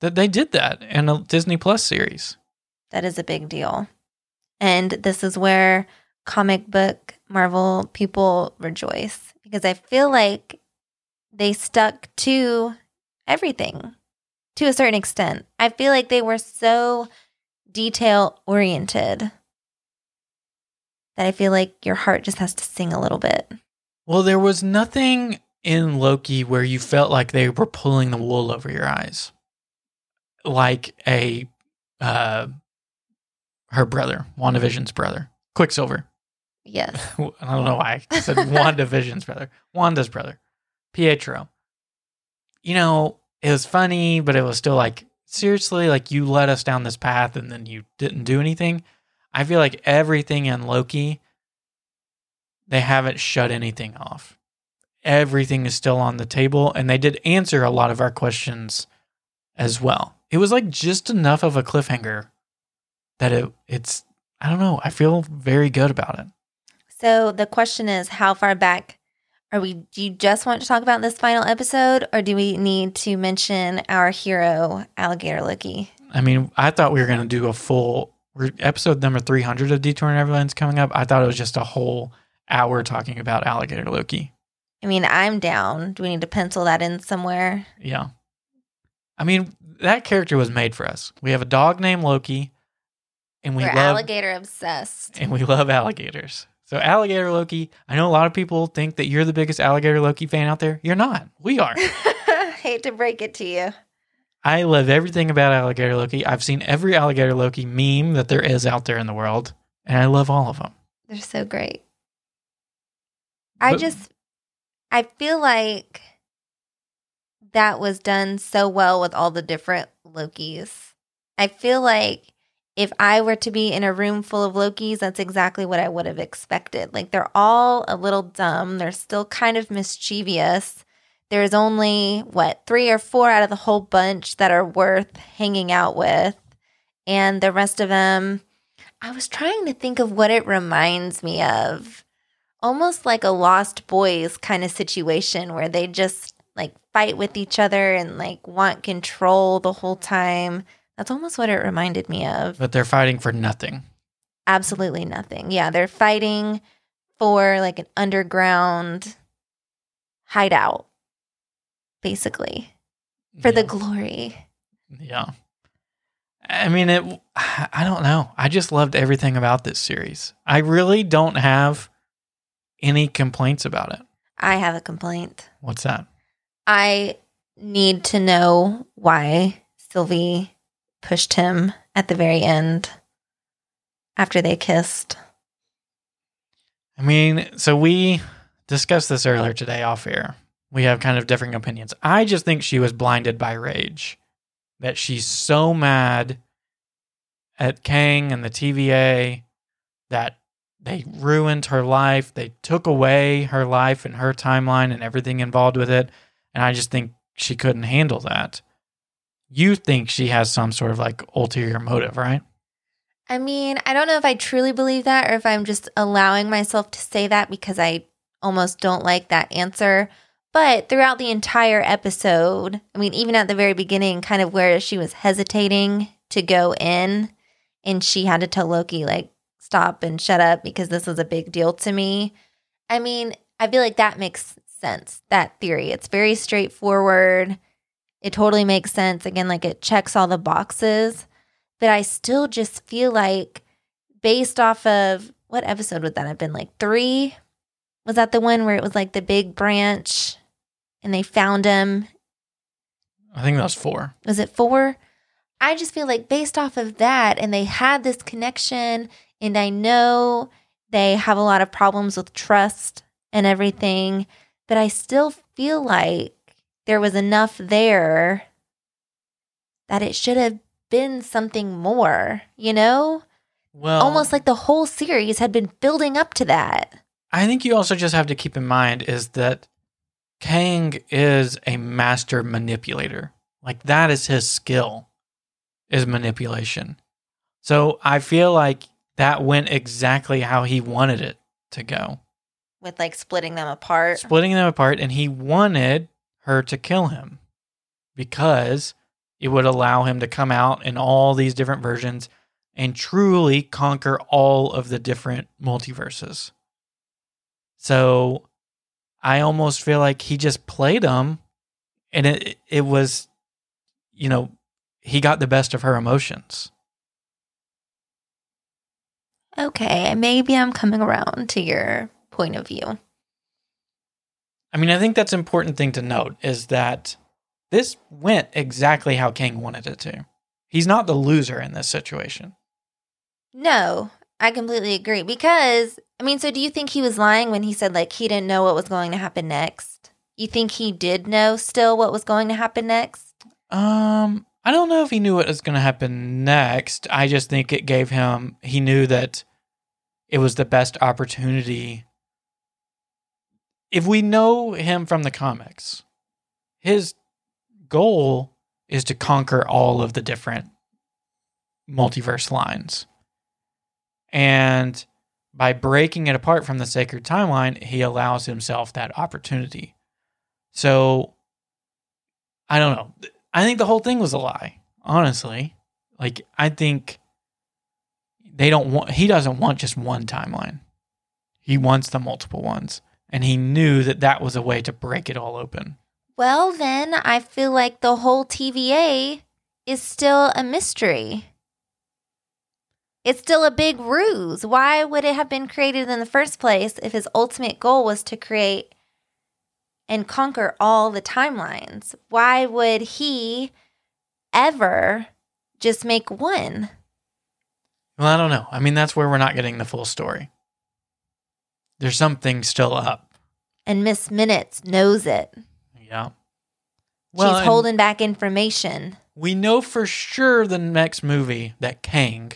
that they did that in a Disney Plus series. That is a big deal. And this is where comic book Marvel people rejoice, because I feel like they stuck to everything to a certain extent. I feel like they were so detail oriented that I feel like your heart just has to sing a little bit. Well, there was nothing in Loki where you felt like they were pulling the wool over your eyes. Like a, uh, her brother, WandaVision's brother, Quicksilver. Yes. I don't know why I said WandaVision's brother. Wanda's brother, Pietro. You know, it was funny, but it was still like, seriously, like you led us down this path and then you didn't do anything. I feel like everything in Loki, they haven't shut anything off. Everything is still on the table, and they did answer a lot of our questions as well. It was like just enough of a cliffhanger that it, it's, I don't know, I feel very good about it. So the question is, how far back are we? Do you just want to talk about this final episode, or do we need to mention our hero, Alligator Loki? I mean, I thought we were going to do a full episode number three hundred of Detour to Neverland's coming up. I thought it was just a whole hour talking about Alligator Loki. I mean, I'm down. Do we need to pencil that in somewhere? Yeah. I mean, that character was made for us. We have a dog named Loki, and we We're love alligator obsessed. And we love alligators. So Alligator Loki, I know a lot of people think that you're the biggest Alligator Loki fan out there. You're not. We are. I hate to break it to you. I love everything about Alligator Loki. I've seen every Alligator Loki meme that there is out there in the world, and I love all of them. They're so great. I but, just... I feel like that was done so well with all the different Lokis. I feel like if I were to be in a room full of Lokis, that's exactly what I would have expected. Like, they're all a little dumb. They're still kind of mischievous. There's only, what, three or four out of the whole bunch that are worth hanging out with. And the rest of them, I was trying to think of what it reminds me of. Almost like a Lost Boys kind of situation where they just like fight with each other and like want control the whole time. That's almost what it reminded me of. But they're fighting for nothing. Absolutely nothing. Yeah, they're fighting for like an underground hideout, basically, for yeah. the glory. Yeah. I mean, it. I don't know. I just loved everything about this series. I really don't have... any complaints about it? I have a complaint. What's that? I need to know why Sylvie pushed him at the very end after they kissed. I mean, so we discussed this earlier today off air. We have kind of differing opinions. I just think she was blinded by rage, that she's so mad at Kang and the T V A that they ruined her life. They took away her life and her timeline and everything involved with it. And I just think she couldn't handle that. You think she has some sort of like ulterior motive, right? I mean, I don't know if I truly believe that or if I'm just allowing myself to say that because I almost don't like that answer. But throughout the entire episode, I mean, even at the very beginning, kind of where she was hesitating to go in and she had to tell Loki, like, stop and shut up because this is a big deal to me. I mean, I feel like that makes sense, that theory. It's very straightforward. It totally makes sense. Again, like it checks all the boxes. But I still just feel like based off of what episode would that have been? Like three? Was that the one where it was like the big branch and they found him? I think that was four. Was it four? I just feel like based off of that and they had this connection. And I know they have a lot of problems with trust and everything, but I still feel like there was enough there that it should have been something more, you know? Well, almost like the whole series had been building up to that. I think you also just have to keep in mind is that Kang is a master manipulator. Like that is his skill, is manipulation. So I feel like that went exactly how he wanted it to go. With like splitting them apart. Splitting them apart. And he wanted her to kill him because It would allow him to come out in all these different versions and truly conquer all of the different multiverses. So I almost feel like he just played them, and it it was, you know, he got the best of her emotions. Okay, maybe I'm coming around to your point of view. I mean, I think that's an important thing to note, is that this went exactly how Kang wanted it to. He's not the loser in this situation. No, I completely agree. Because, I mean, so do you think he was lying when he said, like, he didn't know what was going to happen next? You think he did know still what was going to happen next? Um, I don't know if he knew what was going to happen next. I just think it gave him, he knew that it was the best opportunity. If we know him from the comics, his goal is to conquer all of the different multiverse lines. And by breaking it apart from the sacred timeline, he allows himself that opportunity. So, I don't know. I think the whole thing was a lie, honestly. Like, I think they don't want, he doesn't want just one timeline. He wants the multiple ones. And he knew that that was a way to break it all open. Well, then I feel like the whole T V A is still a mystery. It's still a big ruse. Why would it have been created in the first place if his ultimate goal was to create and conquer all the timelines? Why would he ever just make one? Well, I don't know. I mean, that's where we're not getting the full story. There's something still up. And Miss Minutes knows it. Yeah. Well, she's holding back information. We know for sure the next movie that Kang,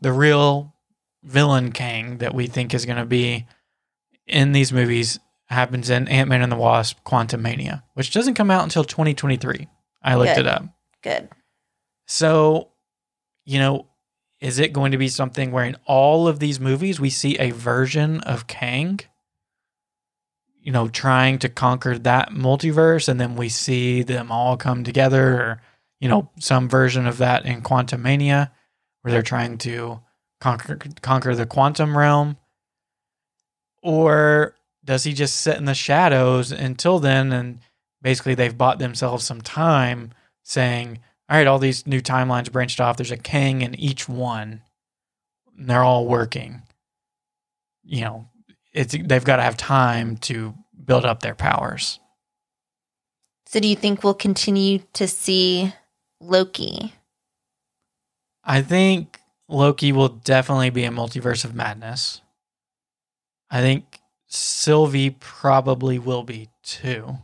the real villain Kang that we think is going to be in these movies, happens in Ant-Man and the Wasp, Quantumania, which doesn't come out until twenty twenty-three. I looked Good. it up. Good. So, you know, is it going to be something where in all of these movies we see a version of Kang, you know, trying to conquer that multiverse, and then we see them all come together, or, you know, some version of that in Quantumania, where they're trying to conquer conquer the quantum realm? Or does he just sit in the shadows until then, and basically they've bought themselves some time saying, all right, all these new timelines branched off, there's a Kang in each one, and they're all working. You know, it's they've got to have time to build up their powers. So do you think we'll continue to see Loki? I think Loki will definitely be a Multiverse of Madness. I think Sylvie probably will be too.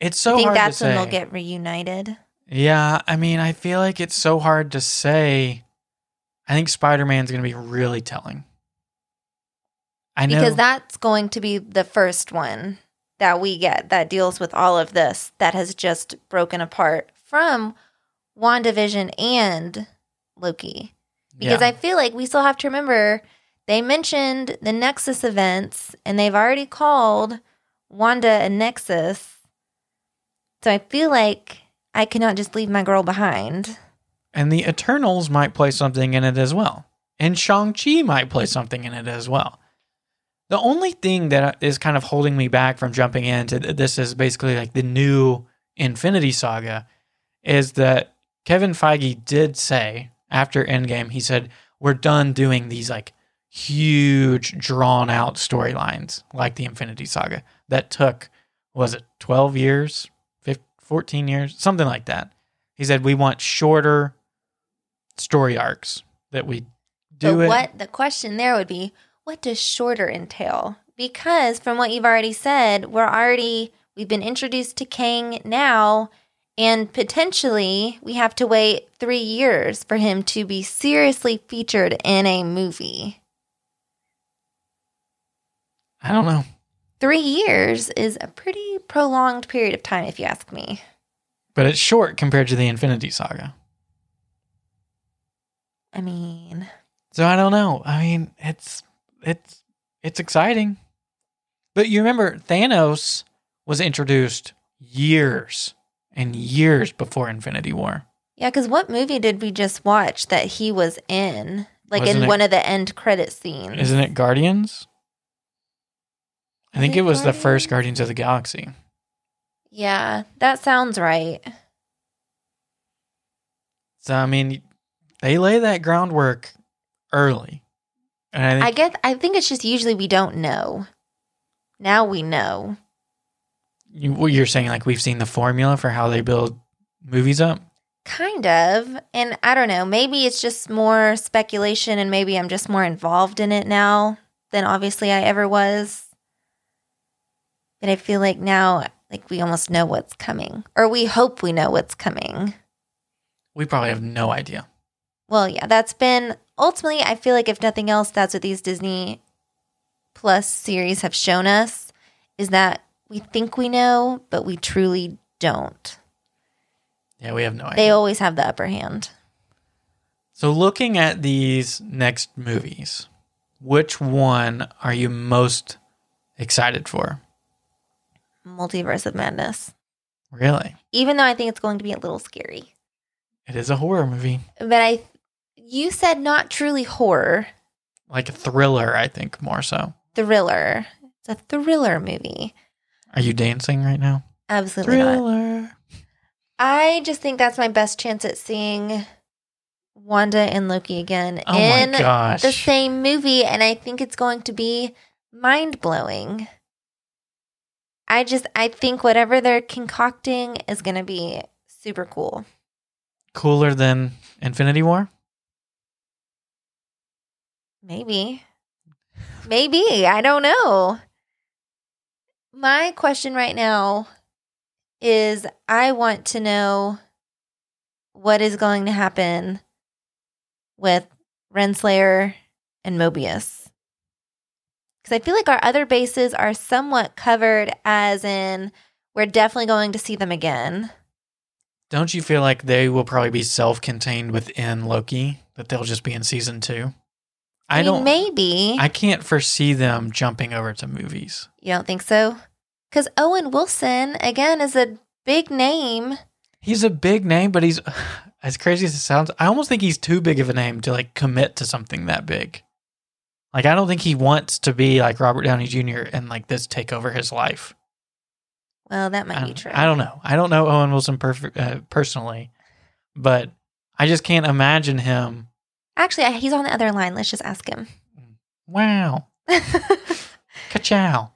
It's so hard to say. I think that's when they'll get reunited. Yeah, I mean, I feel like it's so hard to say. I think Spider-Man's going to be really telling. I know. Because that's going to be the first one that we get that deals with all of this that has just broken apart from WandaVision and Loki. Because yeah. I feel like we still have to remember, they mentioned the Nexus events, and they've already called Wanda a Nexus. So I feel like I cannot just leave my girl behind. And the Eternals might play something in it as well. And Shang-Chi might play something in it as well. The only thing that is kind of holding me back from jumping into this is basically like the new Infinity Saga is that Kevin Feige did say after Endgame, he said, we're done doing these like huge drawn out storylines like the Infinity Saga that took, was it twelve years? fourteen years, something like that. He said, we want shorter story arcs that we do. But what it. The question there would be, what does shorter entail? Because from what you've already said, we're already, we've been introduced to Kang now, and potentially we have to wait three years for him to be seriously featured in a movie. I don't know. Three years is a pretty prolonged period of time, if you ask me. But it's short compared to the Infinity Saga. I mean... So I don't know. I mean, it's it's it's exciting. But you remember, Thanos was introduced years and years before Infinity War. Yeah, because what movie did we just watch that he was in? Like Wasn't in it, one of the end credit scenes. Isn't it Guardians? I think it was Guardians? the first Guardians of the Galaxy. Yeah, that sounds right. So, I mean, they lay that groundwork early. And I, think, I guess I think it's just usually we don't know. Now we know. You, well, you're saying like we've seen the formula for how they build movies up? Kind of. And I don't know. Maybe it's just more speculation and maybe I'm just more involved in it now than obviously I ever was. But I feel like now like we almost know what's coming. Or we hope we know what's coming. We probably have no idea. Well, yeah, that's been ultimately, I feel like if nothing else, that's what these Disney Plus series have shown us is that we think we know, but we truly don't. Yeah, we have no idea. They always have the upper hand. So looking at these next movies, which one are you most excited for? Multiverse of Madness. Really? Even though I think it's going to be a little scary. It is a horror movie. But I, you said not truly horror. Like a thriller, I think, more so. Thriller. It's a thriller movie. Are you dancing right now? Absolutely thriller. not. Thriller. I just think that's my best chance at seeing Wanda and Loki again oh in my gosh. the same movie. And I think it's going to be mind-blowing. I just, I think whatever they're concocting is going to be super cool. Cooler than Infinity War? Maybe. Maybe. I don't know. My question right now is I want to know what is going to happen with Renslayer and Mobius. Because I feel like our other bases are somewhat covered, as in we're definitely going to see them again. Don't you feel like they will probably be self-contained within Loki? That they'll just be in season two? I, I mean, don't. Maybe. I can't foresee them jumping over to movies. You don't think so? Because Owen Wilson, again, is a big name. He's a big name, but he's, as crazy as it sounds, I almost think he's too big of a name to, like, commit to something that big. Like, I don't think he wants to be like Robert Downey Junior and, like, this take over his life. Well, that might I, be true. I don't know. I don't know Owen Wilson perf- uh, personally, but I just can't imagine him. Actually, he's on the other line. Let's just ask him. Wow. Ka-chow.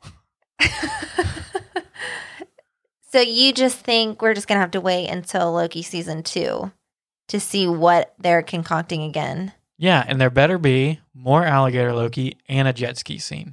So you just think we're just going to have to wait until Loki season two to see what they're concocting again? Yeah, and there better be more alligator Loki and a jet ski scene.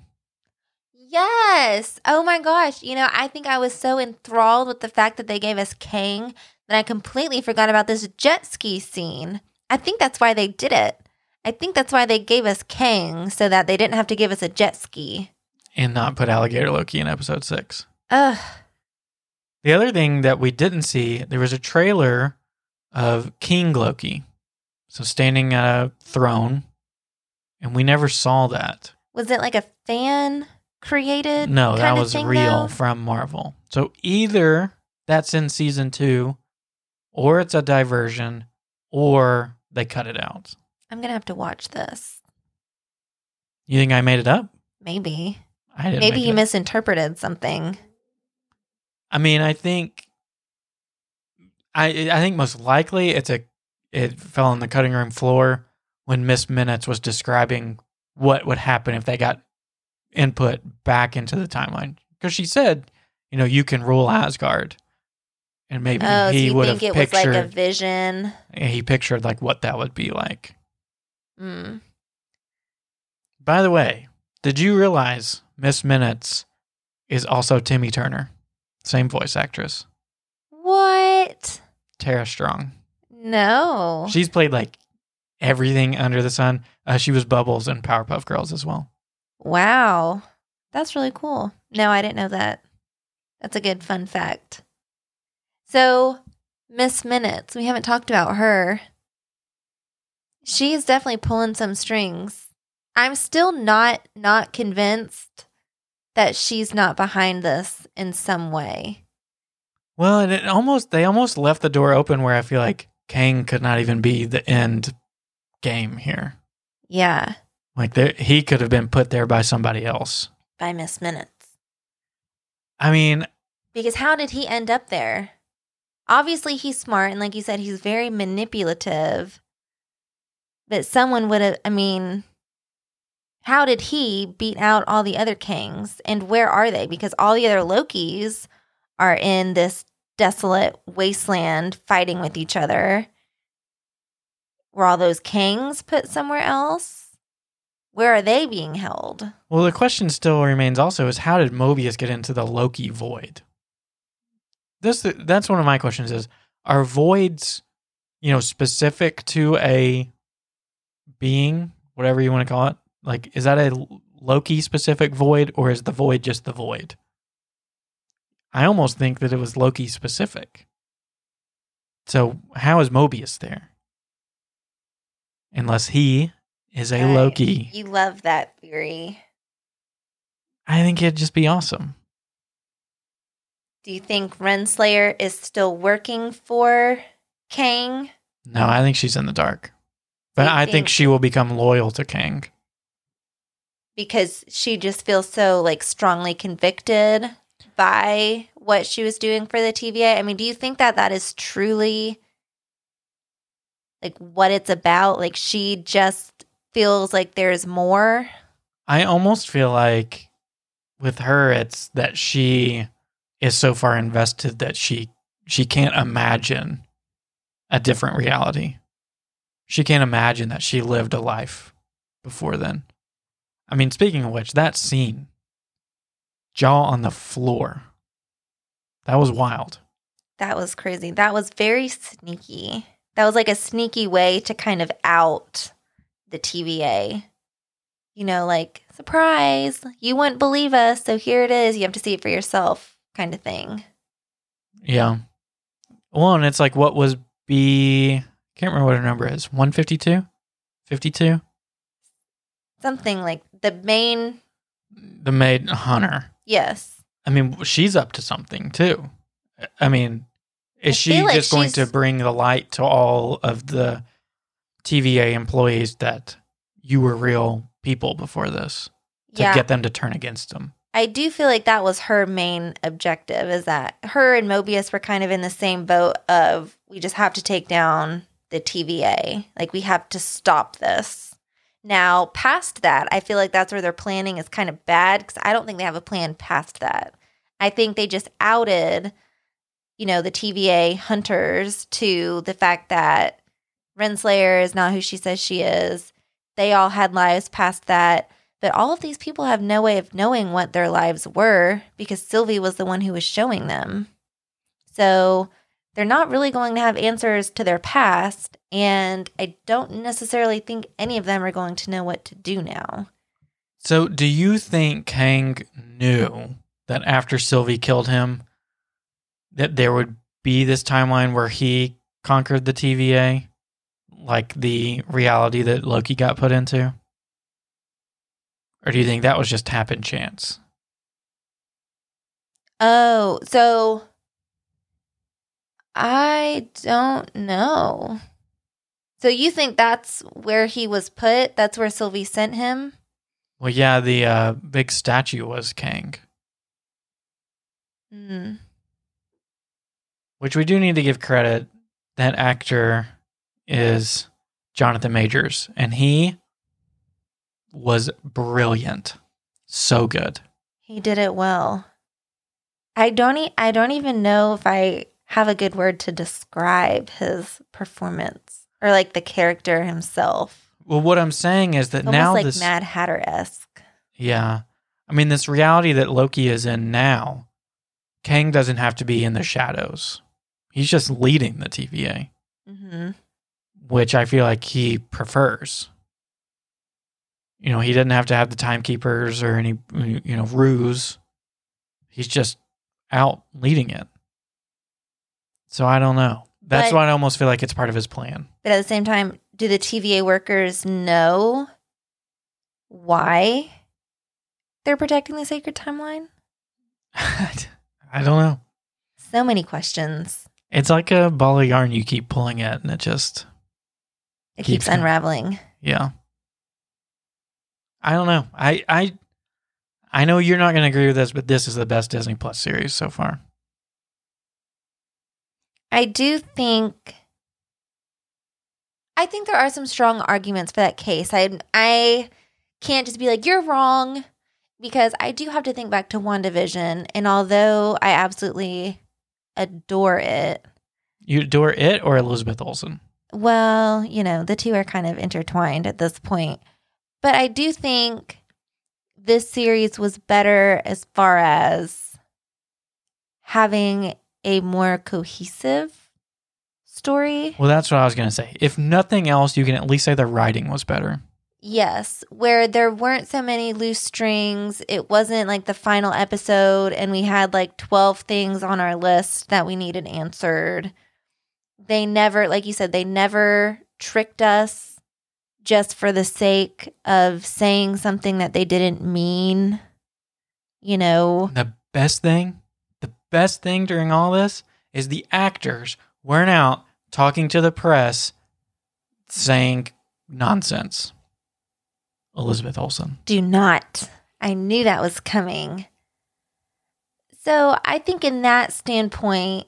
Yes. Oh my gosh. You know, I think I was so enthralled with the fact that they gave us Kang that I completely forgot about this jet ski scene. I think that's why they did it. I think that's why they gave us Kang, so that they didn't have to give us a jet ski. And not put alligator Loki in episode six. Ugh. The other thing that we didn't see, there was a trailer of King Loki. So standing at a throne. And we never saw that. Was it like a fan created? No, that was real though? From Marvel. So either that's in season two, or it's a diversion, or they cut it out. I'm gonna have to watch this. You think I made it up? Maybe. I didn't. Maybe you misinterpreted something. I mean, I think. I I think most likely it's a it fell on the cutting room floor when Miss Minutes was describing what would happen if they got input back into the timeline, because she said, you know, you can rule Asgard, and maybe oh, he so would have pictured. Was like a vision. He pictured like what that would be like. Mm. By the way, did you realize Miss Minutes is also Timmy Turner, same voice actress? What? Tara Strong. No, she's played like everything under the sun. Uh, she was Bubbles in Powerpuff Girls as well. Wow. That's really cool. No, I didn't know that. That's a good fun fact. So, Miss Minutes, we haven't talked about her. She's definitely pulling some strings. I'm still not not convinced that she's not behind this in some way. Well, and it almost they almost left the door open where I feel like Kang could not even be the end game here. Yeah. Like there, he could have been put there by somebody else. By Miss Minutes. I mean. Because how did he end up there? Obviously, he's smart. And like you said, he's very manipulative. But someone would have, I mean, how did he beat out all the other Kangs? And where are they? Because all the other Lokis are in this desolate wasteland fighting with each other. Were all those Kangs put somewhere else? Where are they being held? Well, the question still remains also is how did Mobius get into the Loki void? This That's one of my questions is, are voids, you know, specific to a being, whatever you want to call it? Like, is that a Loki-specific void, or is the void just the void? I almost think that it was Loki-specific. So how is Mobius there? Unless he is a I, Loki. You love that theory. I think it'd just be awesome. Do you think Renslayer is still working for Kang? No, I think she's in the dark. But I think, think she will become loyal to Kang. Because she just feels so like strongly convicted by what she was doing for the T V A. I mean, do you think that that is truly like what it's about? Like she just feels like there's more. I almost feel like with her, it's that she is so far invested that she she can't imagine a different reality. She can't imagine that she lived a life before then. I mean, speaking of which, that scene, jaw on the floor, that was wild. That was crazy. That was very sneaky. That was like a sneaky way to kind of out the T V A. You know, like, surprise, you wouldn't believe us, so here it is, you have to see it for yourself kind of thing. Yeah. Well, and it's like what was B, I can't remember what her number is, one fifty-two? fifty-two? Something like the main... The maid hunter. Yes. I mean, she's up to something, too. I mean, is I she like just she's... going to bring the light to all of the T V A employees that you were real people before this? To yeah. get them to turn against them? I do feel like that was her main objective, is that her and Mobius were kind of in the same boat of, we just have to take down the T V A. Like, we have to stop this. Now, past that, I feel like that's where their planning is kind of bad because I don't think they have a plan past that. I think they just outed, you know, the T V A hunters to the fact that Renslayer is not who she says she is. They all had lives past that. But all of these people have no way of knowing what their lives were because Sylvie was the one who was showing them. So they're not really going to have answers to their past. And I don't necessarily think any of them are going to know what to do now. So do you think Kang knew that after Sylvie killed him, that there would be this timeline where he conquered the T V A? Like the reality that Loki got put into? Or do you think that was just happen chance? Oh, so I don't know. So you think that's where he was put? That's where Sylvie sent him? Well, yeah, the uh, big statue was Kang. Mm. Which we do need to give credit. That actor is Jonathan Majors, and he was brilliant. So good. He did it well. I don't. E- I don't even know if I have a good word to describe his performance. Or like the character himself. Well, what I'm saying is that almost now like this Mad Hatter-esque. Yeah, I mean this reality that Loki is in now, Kang doesn't have to be in the shadows. He's just leading the T V A, mm-hmm. which I feel like he prefers. You know, he doesn't have to have the timekeepers or any you know ruse. He's just out leading it. So I don't know. That's but, why I almost feel like it's part of his plan. But at the same time, do the T V A workers know why they're protecting the sacred timeline? I don't know. So many questions. It's like a ball of yarn you keep pulling at, and it just... It keeps, keeps unraveling. Yeah. I don't know. I, I I know you're not going to agree with this, but this is the best Disney Plus series so far. I do think... I think there are some strong arguments for that case. I I can't just be like, you're wrong, because I do have to think back to WandaVision, and although I absolutely adore it... You adore it or Elizabeth Olsen? Well, you know, the two are kind of intertwined at this point. But I do think this series was better as far as having a more cohesive story. Well, that's what I was going to say. If nothing else, you can at least say the writing was better. Yes, where there weren't so many loose strings. It wasn't like the final episode and we had like twelve things on our list that we needed answered. They never, like you said, they never tricked us just for the sake of saying something that they didn't mean, you know. The best thing, the best thing during all this is the actors weren't out talking to the press saying nonsense. Elizabeth Olsen. Do not. I knew that was coming. So I think in that standpoint,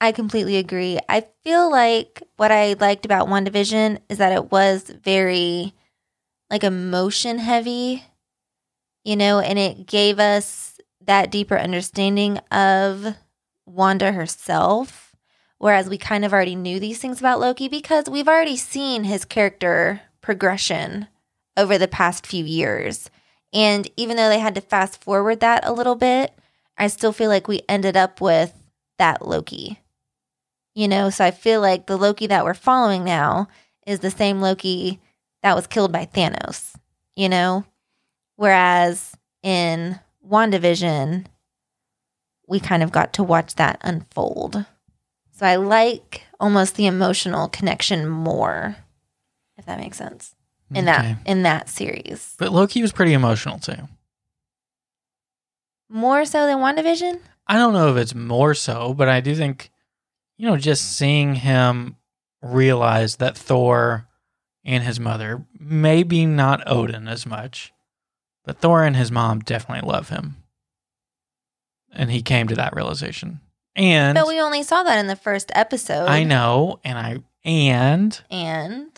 I completely agree. I feel like what I liked about WandaVision is that it was very, like, emotion heavy, you know, and it gave us that deeper understanding of Wanda herself, whereas we kind of already knew these things about Loki because we've already seen his character progression over the past few years. And even though they had to fast forward that a little bit, I still feel like we ended up with that Loki. You know, so I feel like the Loki that we're following now is the same Loki that was killed by Thanos, you know? Whereas in WandaVision, we kind of got to watch that unfold. So I like almost the emotional connection more, if that makes sense, in okay. that in that series. But Loki was pretty emotional too. More so than WandaVision? I don't know if it's more so, but I do think... You know, just seeing him realize that Thor and his mother, maybe not Odin as much, but Thor and his mom definitely love him. And he came to that realization. And But we only saw that in the first episode. I know, and I and and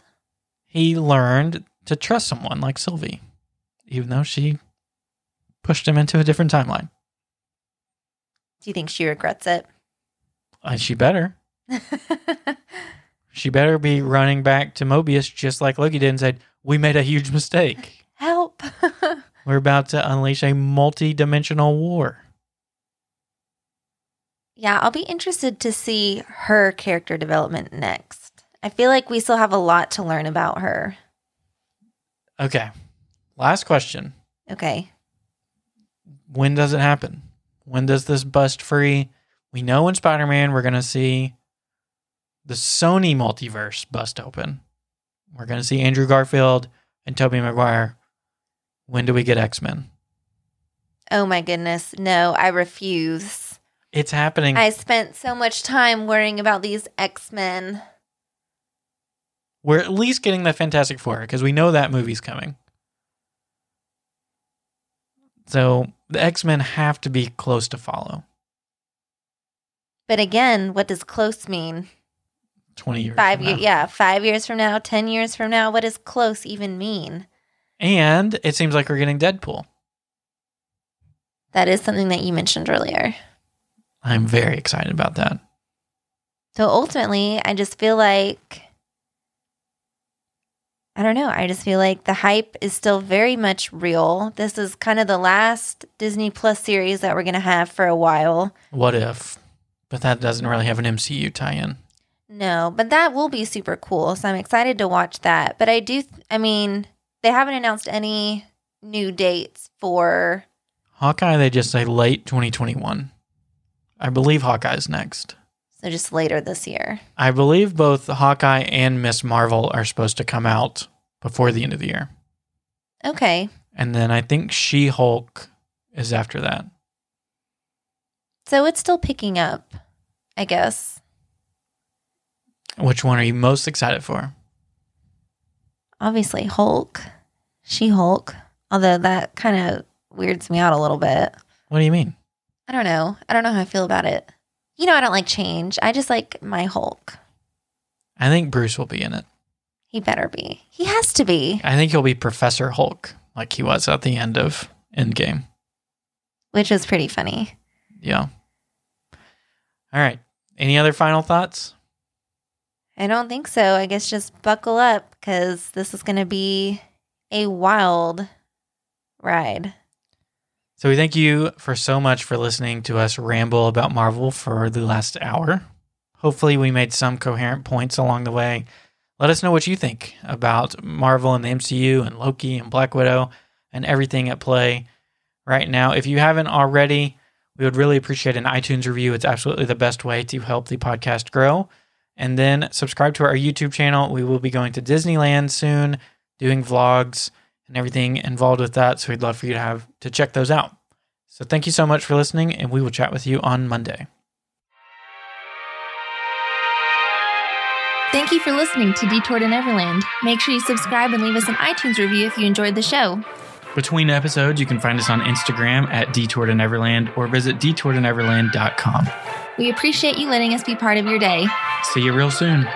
he learned to trust someone like Sylvie, even though she pushed him into a different timeline. Do you think she regrets it? Uh, she better. She better be running back to Mobius just like Loki did and said, we made a huge mistake. Help. We're about to unleash a multi-dimensional war. Yeah, I'll be interested to see her character development next. I feel like we still have a lot to learn about her. Okay. Last question. Okay. When does it happen? When does this bust free? We know in Spider-Man we're going to see the Sony multiverse bust open. We're going to see Andrew Garfield and Tobey Maguire. When do we get X-Men? Oh my goodness. No, I refuse. It's happening. I spent so much time worrying about these X-Men. We're at least getting the Fantastic Four because we know that movie's coming. So the X-Men have to be close to follow. But again, what does close mean? twenty years five from now. Yeah, five years from now, ten years from now. What does close even mean? And it seems like we're getting Deadpool. That is something that you mentioned earlier. I'm very excited about that. So ultimately, I just feel like, I don't know, I just feel like the hype is still very much real. This is kind of the last Disney Plus series that we're going to have for a while. What if... But that doesn't really have an M C U tie-in. No, but that will be super cool. So I'm excited to watch that. But I do, th- I mean, they haven't announced any new dates for... Hawkeye, they just say late twenty twenty-one. I believe Hawkeye's next. So just later this year. I believe both Hawkeye and Miss Marvel are supposed to come out before the end of the year. Okay. And then I think She-Hulk is after that. So it's still picking up, I guess. Which one are you most excited for? Obviously Hulk. She-Hulk. Although that kind of weirds me out a little bit. What do you mean? I don't know. I don't know how I feel about it. You know, I don't like change. I just like my Hulk. I think Bruce will be in it. He better be. He has to be. I think he'll be Professor Hulk, like he was at the end of Endgame. Which was pretty funny. Yeah. All right. Any other final thoughts? I don't think so. I guess just buckle up, because this is going to be a wild ride. So we thank you for so much for listening to us ramble about Marvel for the last hour. Hopefully we made some coherent points along the way. Let us know what you think about Marvel and the M C U and Loki and Black Widow and everything at play right now. If you haven't already, we would really appreciate an iTunes review. It's absolutely the best way to help the podcast grow. And then subscribe to our YouTube channel. We will be going to Disneyland soon, doing vlogs and everything involved with that. So we'd love for you to have to check those out. So thank you so much for listening, and we will chat with you on Monday. Thank you for listening to Detour to Neverland. Make sure you subscribe and leave us an iTunes review if you enjoyed the show. Between episodes, you can find us on Instagram at Detour to Neverland or visit detour to neverland dot com. We appreciate you letting us be part of your day. See you real soon.